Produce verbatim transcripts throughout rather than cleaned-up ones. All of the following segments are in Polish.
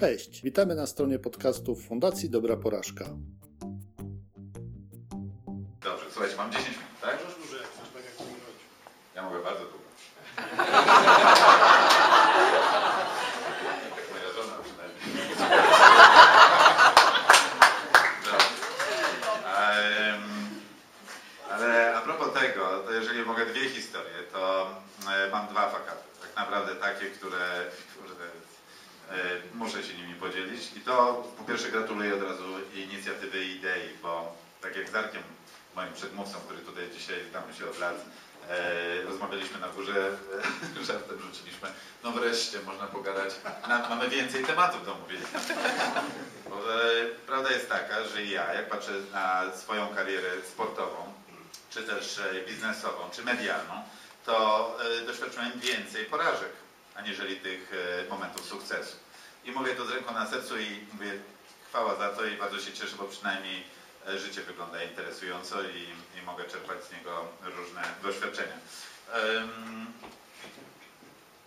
Cześć, witamy na stronie podcastów Fundacji Dobra Porażka. Dobrze, słuchajcie, mam dziesięć minut, tak? Możesz dłużej, jak chcesz, tak jak to mi chodzi. Ja mogę bardzo długo. Tak moja żona przynajmniej. Dobrze. Um, ale a propos tego, to jeżeli mogę dwie historie, to mam dwa fakaty. Tak naprawdę takie, które... które muszę się nimi podzielić i to po pierwsze gratuluję od razu inicjatywy i idei, bo tak jak z Arkiem, moim przedmówcą, który tutaj dzisiaj znamy się od lat, e, rozmawialiśmy na górze, e, żartem rzuciliśmy, no wreszcie można pogadać, na, mamy więcej tematów do omówienia. Prawda jest taka, że ja jak patrzę na swoją karierę sportową, czy też biznesową, czy medialną, to e, doświadczyłem więcej porażek, aniżeli tych momentów sukcesu. I mówię to z ręką na sercu i mówię chwała za to i bardzo się cieszę, bo przynajmniej życie wygląda interesująco i, i mogę czerpać z niego różne doświadczenia. Um,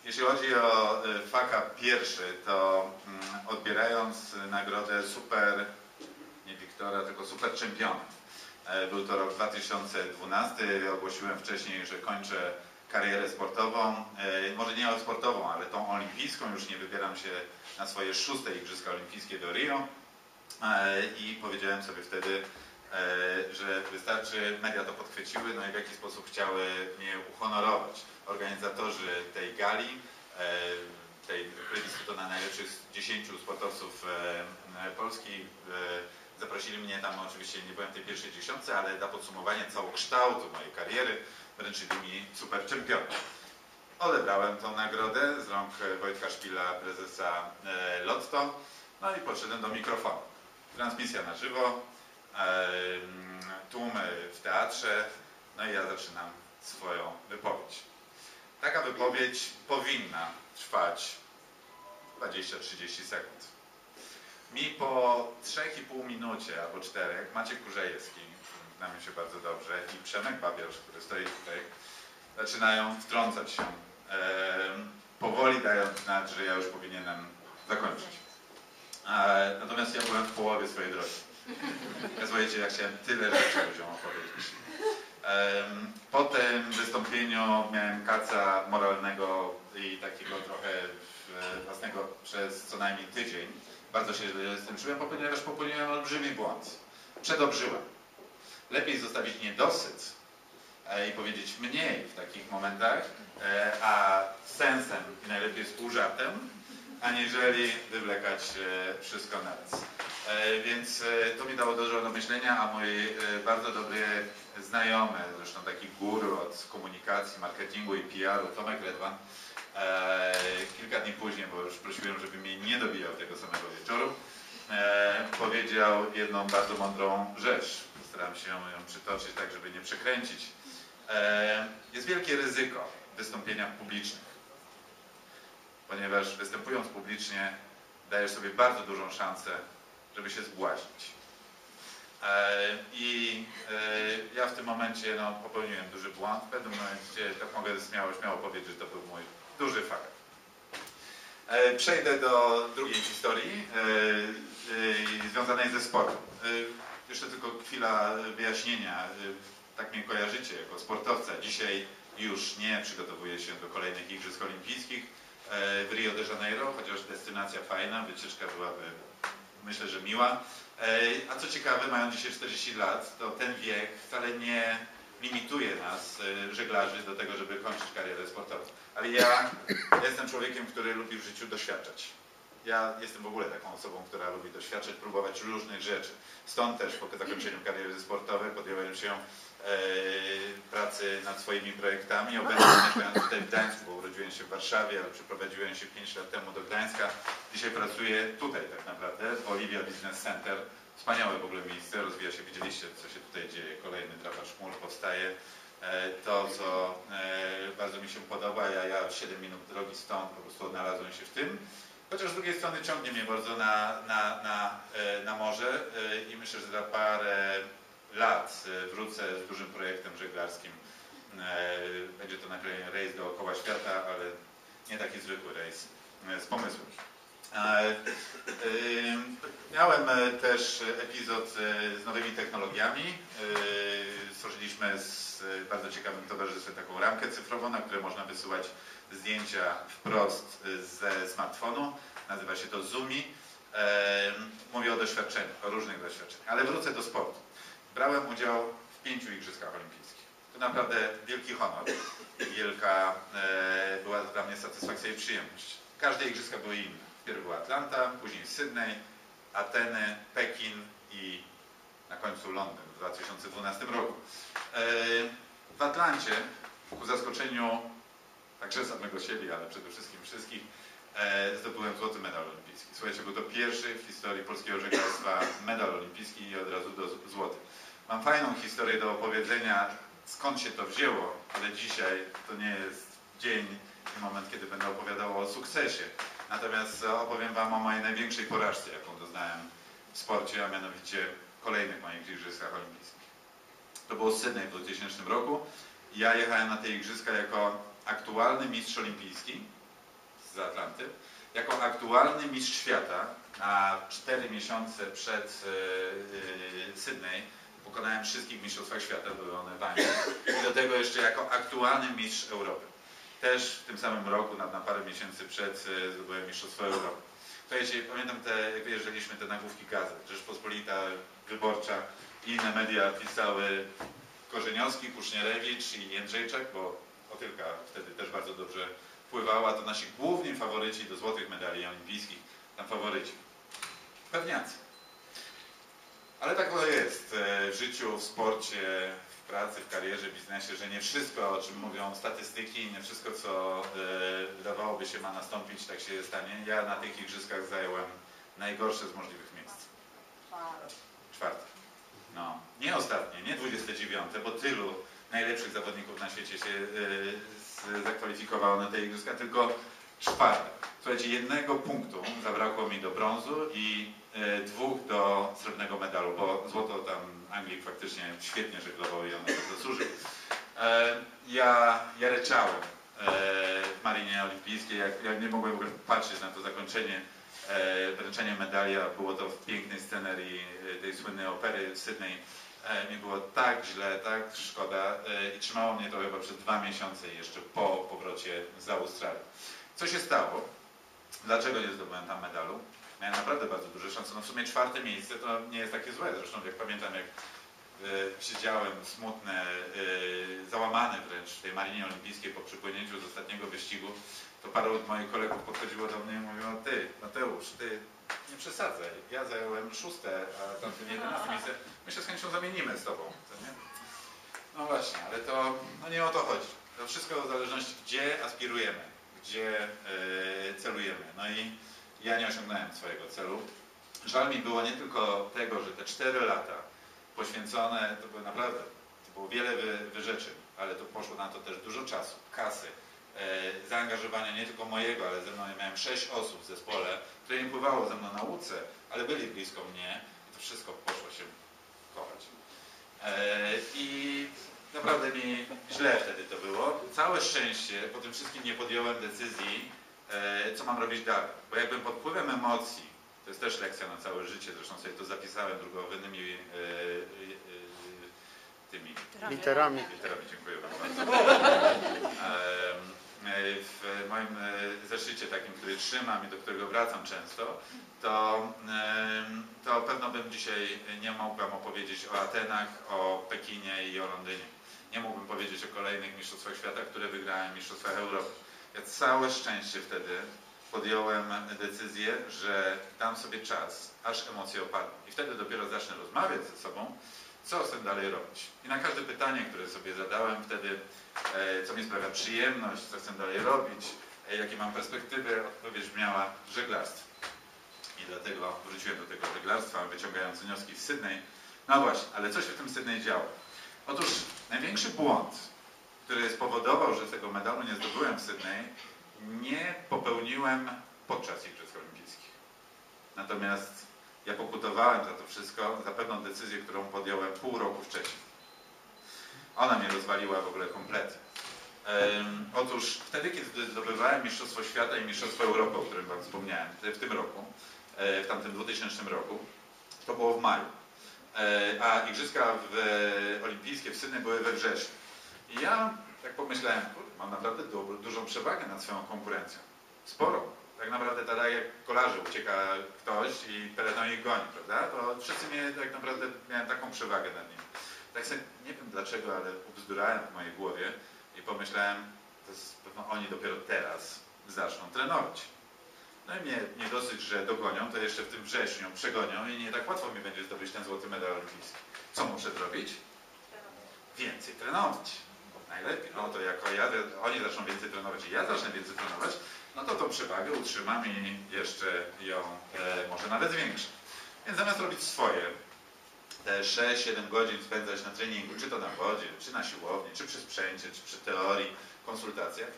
jeśli chodzi o faka pierwszy, to um, odbierając nagrodę super, nie Wiktora, tylko super czempiona. Był to rok dwa tysiące dwunasty, ja ogłosiłem wcześniej, że kończę karierę sportową, może nie sportową, ale tą olimpijską, już nie wybieram się na swoje szóste Igrzyska Olimpijskie do Rio i powiedziałem sobie wtedy, że wystarczy, media to podchwyciły, no i w jaki sposób chciały mnie uhonorować. Organizatorzy tej gali, tej plebiscytu to na najlepszych dziesięciu sportowców Polski, zaprosili mnie tam, oczywiście nie byłem w tej pierwszej dziesiątce, ale na podsumowanie całokształtu mojej kariery wręczyli mi super czempiona. Odebrałem tą nagrodę z rąk Wojtka Szpila, prezesa Lotto, no i podszedłem do mikrofonu. Transmisja na żywo, tłumy w teatrze, no i ja zaczynam swoją wypowiedź. Taka wypowiedź powinna trwać dwadzieścia do trzydziestu sekund. Mi po trzech i pół minucie albo czterech Maciek Kurzejewski, znamy się bardzo dobrze, i Przemek Babiarz, który stoi tutaj, zaczynają wtrącać się, e, powoli dając znać, że ja już powinienem zakończyć. E, natomiast ja byłem w połowie swojej drogi. Słuchajcie, ja chciałem tyle rzeczy ludziom opowiedzieć. E, po tym wystąpieniu miałem kaca moralnego i takiego trochę własnego przez co najmniej tydzień. Bardzo się z tym czułem, ponieważ popełniłem olbrzymi błąd. Przedobrzyłem. Lepiej zostawić niedosyt i powiedzieć mniej w takich momentach, a sensem i najlepiej z pół żartem, aniżeli wywlekać wszystko na raz. Więc to mi dało dużo do myślenia, a mój bardzo dobry znajomy, zresztą taki guru od komunikacji, marketingu i P R u, Tomek Ledwan, kilka dni później, bo już prosiłem, żeby mnie nie dobijał tego samego wieczoru, powiedział jedną bardzo mądrą rzecz. Staram się ją przytoczyć tak, żeby nie przekręcić. Jest wielkie ryzyko w wystąpieniach publicznych, ponieważ występując publicznie dajesz sobie bardzo dużą szansę, żeby się zbłaźnić. I ja w tym momencie no, popełniłem duży błąd. W pewnym momencie, tak mogę śmiało, śmiało powiedzieć, że to był mój duży fakt. Przejdę do drugiej historii związanej ze sportem. Jeszcze tylko chwila wyjaśnienia. Tak mnie kojarzycie jako sportowca. Dzisiaj już nie przygotowuję się do kolejnych Igrzysk Olimpijskich w Rio de Janeiro, chociaż destynacja fajna, wycieczka byłaby, myślę, że miła. A co ciekawe, mają dzisiaj czterdzieści lat, to ten wiek wcale nie limituje nas, żeglarzy, do tego, żeby kończyć karierę sportową. Ale ja jestem człowiekiem, który lubi w życiu doświadczać. Ja jestem w ogóle taką osobą, która lubi doświadczać, próbować różnych rzeczy. Stąd też po zakończeniu kariery sportowej podjąłem się e, pracy nad swoimi projektami. Obecnie mieszkając tutaj w Gdańsku, bo urodziłem się w Warszawie, ale przeprowadziłem się pięć lat temu do Gdańska. Dzisiaj pracuję tutaj tak naprawdę, w Olivia Business Center. Wspaniałe w ogóle miejsce, rozwija się, widzieliście, co się tutaj dzieje. Kolejny trafarz chmur powstaje. To, co bardzo mi się podoba, ja, ja siedem minut drogi stąd po prostu odnalazłem się w tym. Chociaż z drugiej strony ciągnie mnie bardzo na, na, na, na morze i myślę, że za parę lat wrócę z dużym projektem żeglarskim. Będzie to najpierw rejs dookoła świata, ale nie taki zwykły rejs z pomysłem. Miałem też epizod z nowymi technologiami. Stworzyliśmy z bardzo ciekawym towarzystwem taką ramkę cyfrową, na której można wysyłać zdjęcia wprost ze smartfonu. Nazywa się to Zumi. Mówię o doświadczeniach, o różnych doświadczeniach, ale wrócę do sportu. Brałem udział w pięciu Igrzyskach Olimpijskich. To naprawdę wielki honor i wielka była dla mnie satysfakcja i przyjemność. Każde Igrzyska były inne. Wpierw była Atlanta, później Sydney, Ateny, Pekin i na końcu Londyn w dwa tysiące dwunastym roku. W Atlancie, ku zaskoczeniu także samego siebie, ale przede wszystkim wszystkich, zdobyłem złoty medal olimpijski. Słuchajcie, był to pierwszy w historii polskiego żeglarstwa medal olimpijski i od razu do złoty. Mam fajną historię do opowiedzenia, skąd się to wzięło, ale dzisiaj to nie jest dzień i moment, kiedy będę opowiadał o sukcesie. Natomiast opowiem Wam o mojej największej porażce, jaką doznałem w sporcie, a mianowicie kolejnych moich Igrzyskach Olimpijskich. To było Sydney w dwutysięcznym roku. Ja jechałem na te Igrzyska jako aktualny mistrz olimpijski z Atlanty, jako aktualny mistrz świata, a cztery miesiące przed yy, Sydney pokonałem wszystkich mistrzostwach świata, były one w Anglii. I do tego jeszcze jako aktualny mistrz Europy. Też w tym samym roku, na, na parę miesięcy przed, zdobyłem mistrzostwo Europy. Słuchajcie, pamiętam, te, wyjeżdżaliśmy te nagłówki gazet. Rzeczpospolita, Wyborcza i inne media pisały Korzeniowski, Kuszniarewicz i Jędrzejczak, bo Otylka wtedy też bardzo dobrze pływała. To nasi główni faworyci do złotych medali olimpijskich. Tam faworyci. Pewniacy. Ale tak to jest w życiu, w sporcie, w pracy, w karierze, biznesie, że nie wszystko, o czym mówią statystyki, nie wszystko, co e, wydawałoby się ma nastąpić, tak się stanie. Ja na tych igrzyskach zająłem najgorsze z możliwych miejsc. Czwarte. No, nie ostatnie, nie dwudzieste dziewiąte, bo tylu najlepszych zawodników na świecie się e, zakwalifikowało na te igrzyska, tylko czwarte. Słuchajcie, jednego punktu zabrakło mi do brązu i e, dwóch do srebrnego medalu, bo złoto tam Anglik faktycznie świetnie żeglował i on to zasłużył. E, ja, ja ryczałem e, w Marinie Olimpijskiej, jak, jak nie mogłem w ogóle patrzeć na to zakończenie, e, wręczenie medali, a było to w pięknej scenerii tej słynnej opery w Sydney. E, mi było tak źle, tak szkoda e, i trzymało mnie to chyba przez dwa miesiące jeszcze po powrocie z Australii. Co się stało? Dlaczego nie zdobyłem tam medalu? Miałem naprawdę bardzo duże szanse. No w sumie czwarte miejsce to nie jest takie złe. Zresztą jak pamiętam, jak y, siedziałem smutny, y, załamany wręcz w tej Marinie Olimpijskiej po przypłynięciu z ostatniego wyścigu, to parę od moich kolegów podchodziło do mnie i mówiło: ty, Mateusz, ty nie przesadzaj. Ja zająłem szóste, a tamtym jedenaste miejsce. My się z chęcią zamienimy z tobą. To nie? No właśnie, ale to no nie o to chodzi. To wszystko w zależności, gdzie aspirujemy, gdzie y, celujemy. No i ja nie osiągnąłem swojego celu. Żal mi było nie tylko tego, że te cztery lata poświęcone, to były naprawdę, to było wiele wy, wyrzeczeń, ale to poszło na to też dużo czasu, kasy, e, zaangażowania nie tylko mojego, ale ze mną, ja miałem sześć osób w zespole, które nie pływało ze mną na łódce, ale byli blisko mnie i to wszystko poszło się kochać. E, I naprawdę mi źle wtedy to było. Całe szczęście po tym wszystkim nie podjąłem decyzji, co mam robić dalej, bo jakbym pod wpływem emocji, to jest też lekcja na całe życie, zresztą sobie to zapisałem drugowymi yy, yy, tymi literami. literami, dziękuję Wam bardzo. W moim zeszycie takim, który trzymam i do którego wracam często, to, yy, to pewno bym dzisiaj nie mogłem opowiedzieć o Atenach, o Pekinie i o Londynie. Nie mógłbym powiedzieć o kolejnych mistrzostwach świata, które wygrałem, mistrzostwach Europy. Ja całe szczęście wtedy podjąłem decyzję, że dam sobie czas, aż emocje opadną. I wtedy dopiero zacznę rozmawiać ze sobą, co chcę dalej robić. I na każde pytanie, które sobie zadałem wtedy, e, co mi sprawia przyjemność, co chcę dalej robić, e, jakie mam perspektywy, odpowiedź brzmiała: żeglarstwo. I dlatego wróciłem do tego żeglarstwa, wyciągając wnioski z Sydney. No właśnie, ale co się w tym Sydney działo? Otóż największy błąd, który spowodował, że tego medalu nie zdobyłem w Sydney, nie popełniłem podczas Igrzysk Olimpijskich. Natomiast ja pokutowałem za to wszystko, za pewną decyzję, którą podjąłem pół roku wcześniej. Ona mnie rozwaliła w ogóle kompletnie. Um, otóż wtedy, kiedy zdobywałem Mistrzostwo Świata i Mistrzostwo Europy, o którym Wam wspomniałem, w tym roku, w tamtym dwutysięcznym roku. To było w maju. A igrzyska w, olimpijskie w Sydney były we wrześniu. I ja tak pomyślałem, mam naprawdę du dużą przewagę nad swoją konkurencją. Sporo. Tak naprawdę tak jak kolarze ucieka ktoś i peleton ich goni, prawda? To wszyscy mnie tak naprawdę miałem taką przewagę nad nimi. Tak sobie, nie wiem dlaczego, ale ubzdurałem w mojej głowie i pomyślałem, to jest, pewno oni dopiero teraz zaczną trenować. No i mnie nie dosyć, że dogonią, to jeszcze w tym wrześniu przegonią i nie tak łatwo mi będzie zdobyć ten złoty medal olimpijski. Co muszę zrobić? Więcej trenować. Najlepiej. No to jako ja, oni zaczną więcej trenować i ja zacznę więcej trenować, no to tą przewagę utrzymam i jeszcze ją e, może nawet zwiększę. Więc zamiast robić swoje, te sześć siedem godzin spędzać na treningu, czy to na wodzie, czy na siłowni, czy przy sprzęcie, czy przy teorii, konsultacjach,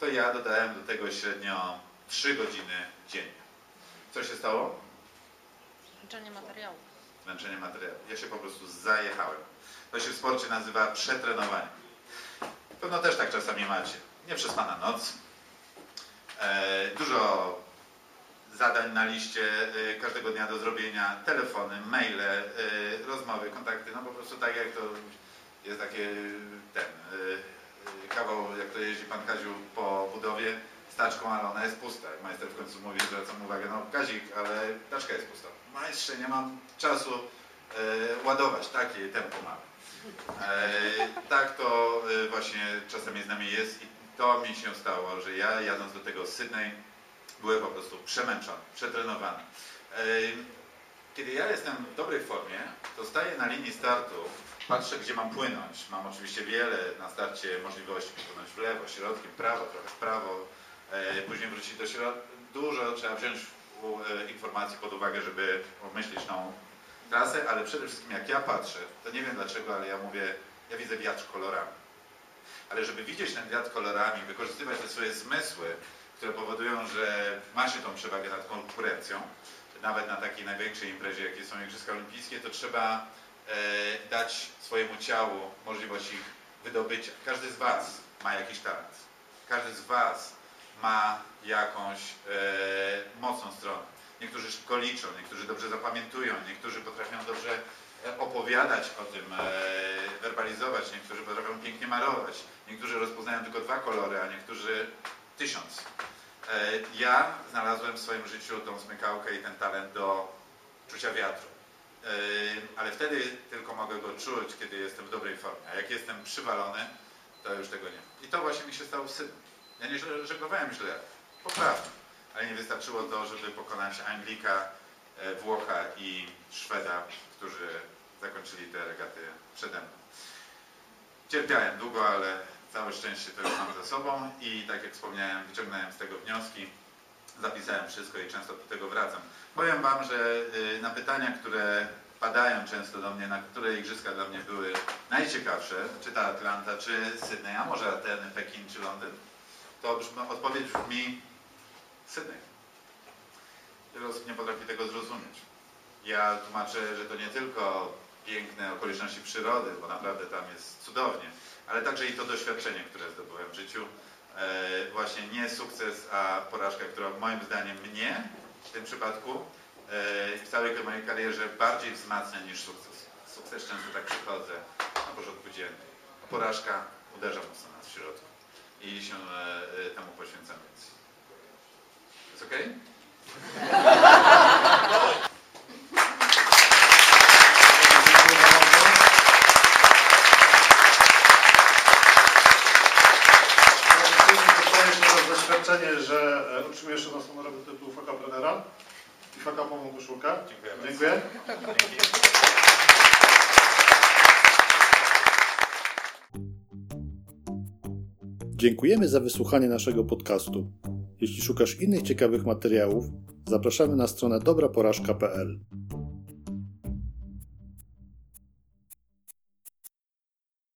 to ja dodałem do tego średnio trzy godziny dziennie. Co się stało? Zmęczenie materiału. Zmęczenie materiału. Ja się po prostu zajechałem. To się w sporcie nazywa przetrenowanie. Pewno też tak czasami macie. Nieprzespana noc. E, dużo zadań na liście e, każdego dnia do zrobienia. Telefony, maile, e, rozmowy, kontakty. No po prostu tak jak to jest takie ten e, kawał, jak to jeździ pan Kaziu po budowie. Taczką, ale ona jest pusta. Majster w końcu mówi, że zwracam uwagę, no Kazik, ale taczka jest pusta. Majstrze, nie mam czasu e, ładować, takie tempo mamy. E, tak to e, właśnie czasami z nami jest i to mi się stało, że ja jadąc do tego Sydney byłem po prostu przemęczony, przetrenowany. E, kiedy ja jestem w dobrej formie, to staję na linii startu, patrzę gdzie mam płynąć. Mam oczywiście wiele na starcie możliwości płynąć w lewo, środkiem, prawo, trochę w prawo. Później wrócić do środka. Dużo trzeba wziąć informacji pod uwagę, żeby obmyślić tą trasę, ale przede wszystkim jak ja patrzę, to nie wiem dlaczego, ale ja mówię, ja widzę wiatr kolorami. Ale żeby widzieć ten wiatr kolorami, wykorzystywać te swoje zmysły, które powodują, że ma się tą przewagę nad konkurencją, nawet na takiej największej imprezie, jakie są Igrzyska Olimpijskie, to trzeba dać swojemu ciału możliwość ich wydobycia. Każdy z Was ma jakiś talent. Każdy z Was ma jakąś e, mocną stronę. Niektórzy szybko liczą, niektórzy dobrze zapamiętują, niektórzy potrafią dobrze opowiadać o tym, e, werbalizować, niektórzy potrafią pięknie malować, niektórzy rozpoznają tylko dwa kolory, a niektórzy tysiąc. E, ja znalazłem w swoim życiu tą smykałkę i ten talent do czucia wiatru. E, ale wtedy tylko mogę go czuć, kiedy jestem w dobrej formie. A jak jestem przywalony, to już tego nie ma. I to właśnie mi się stało w Sydney. Ja nie żeglowałem źle, poprawnie, ale nie wystarczyło to, żeby pokonać Anglika, Włocha i Szweda, którzy zakończyli te regaty przede mną. Cierpiałem długo, ale całe szczęście to już mam za sobą i tak jak wspomniałem, wyciągnąłem z tego wnioski, zapisałem wszystko i często do tego wracam. Powiem Wam, że na pytania, które padają często do mnie, na które igrzyska dla mnie były najciekawsze, czy ta Atlanta, czy Sydney, a może Ateny, Pekin, czy Londyn, to odpowiedź brzmi Sydney. Wiele osób nie potrafi tego zrozumieć. Ja tłumaczę, że to nie tylko piękne okoliczności przyrody, bo naprawdę tam jest cudownie, ale także i to doświadczenie, które zdobyłem w życiu. E, właśnie nie sukces, a porażka, która moim zdaniem mnie w tym przypadku e, w całej mojej karierze bardziej wzmacnia niż sukces. Sukces często tak przychodzę na porządku dziennym, a porażka uderza mocno nas w środku. I się e, temu poświęcam. Jest ok? To doświadczenie, że utrzymujesz się na samą robotę tytułu fakaprenera i fakapową koszulkę. Dziękuję. Dziękuję. Dziękujemy za wysłuchanie naszego podcastu. Jeśli szukasz innych ciekawych materiałów, zapraszamy na stronę dobra porażka kropka p l.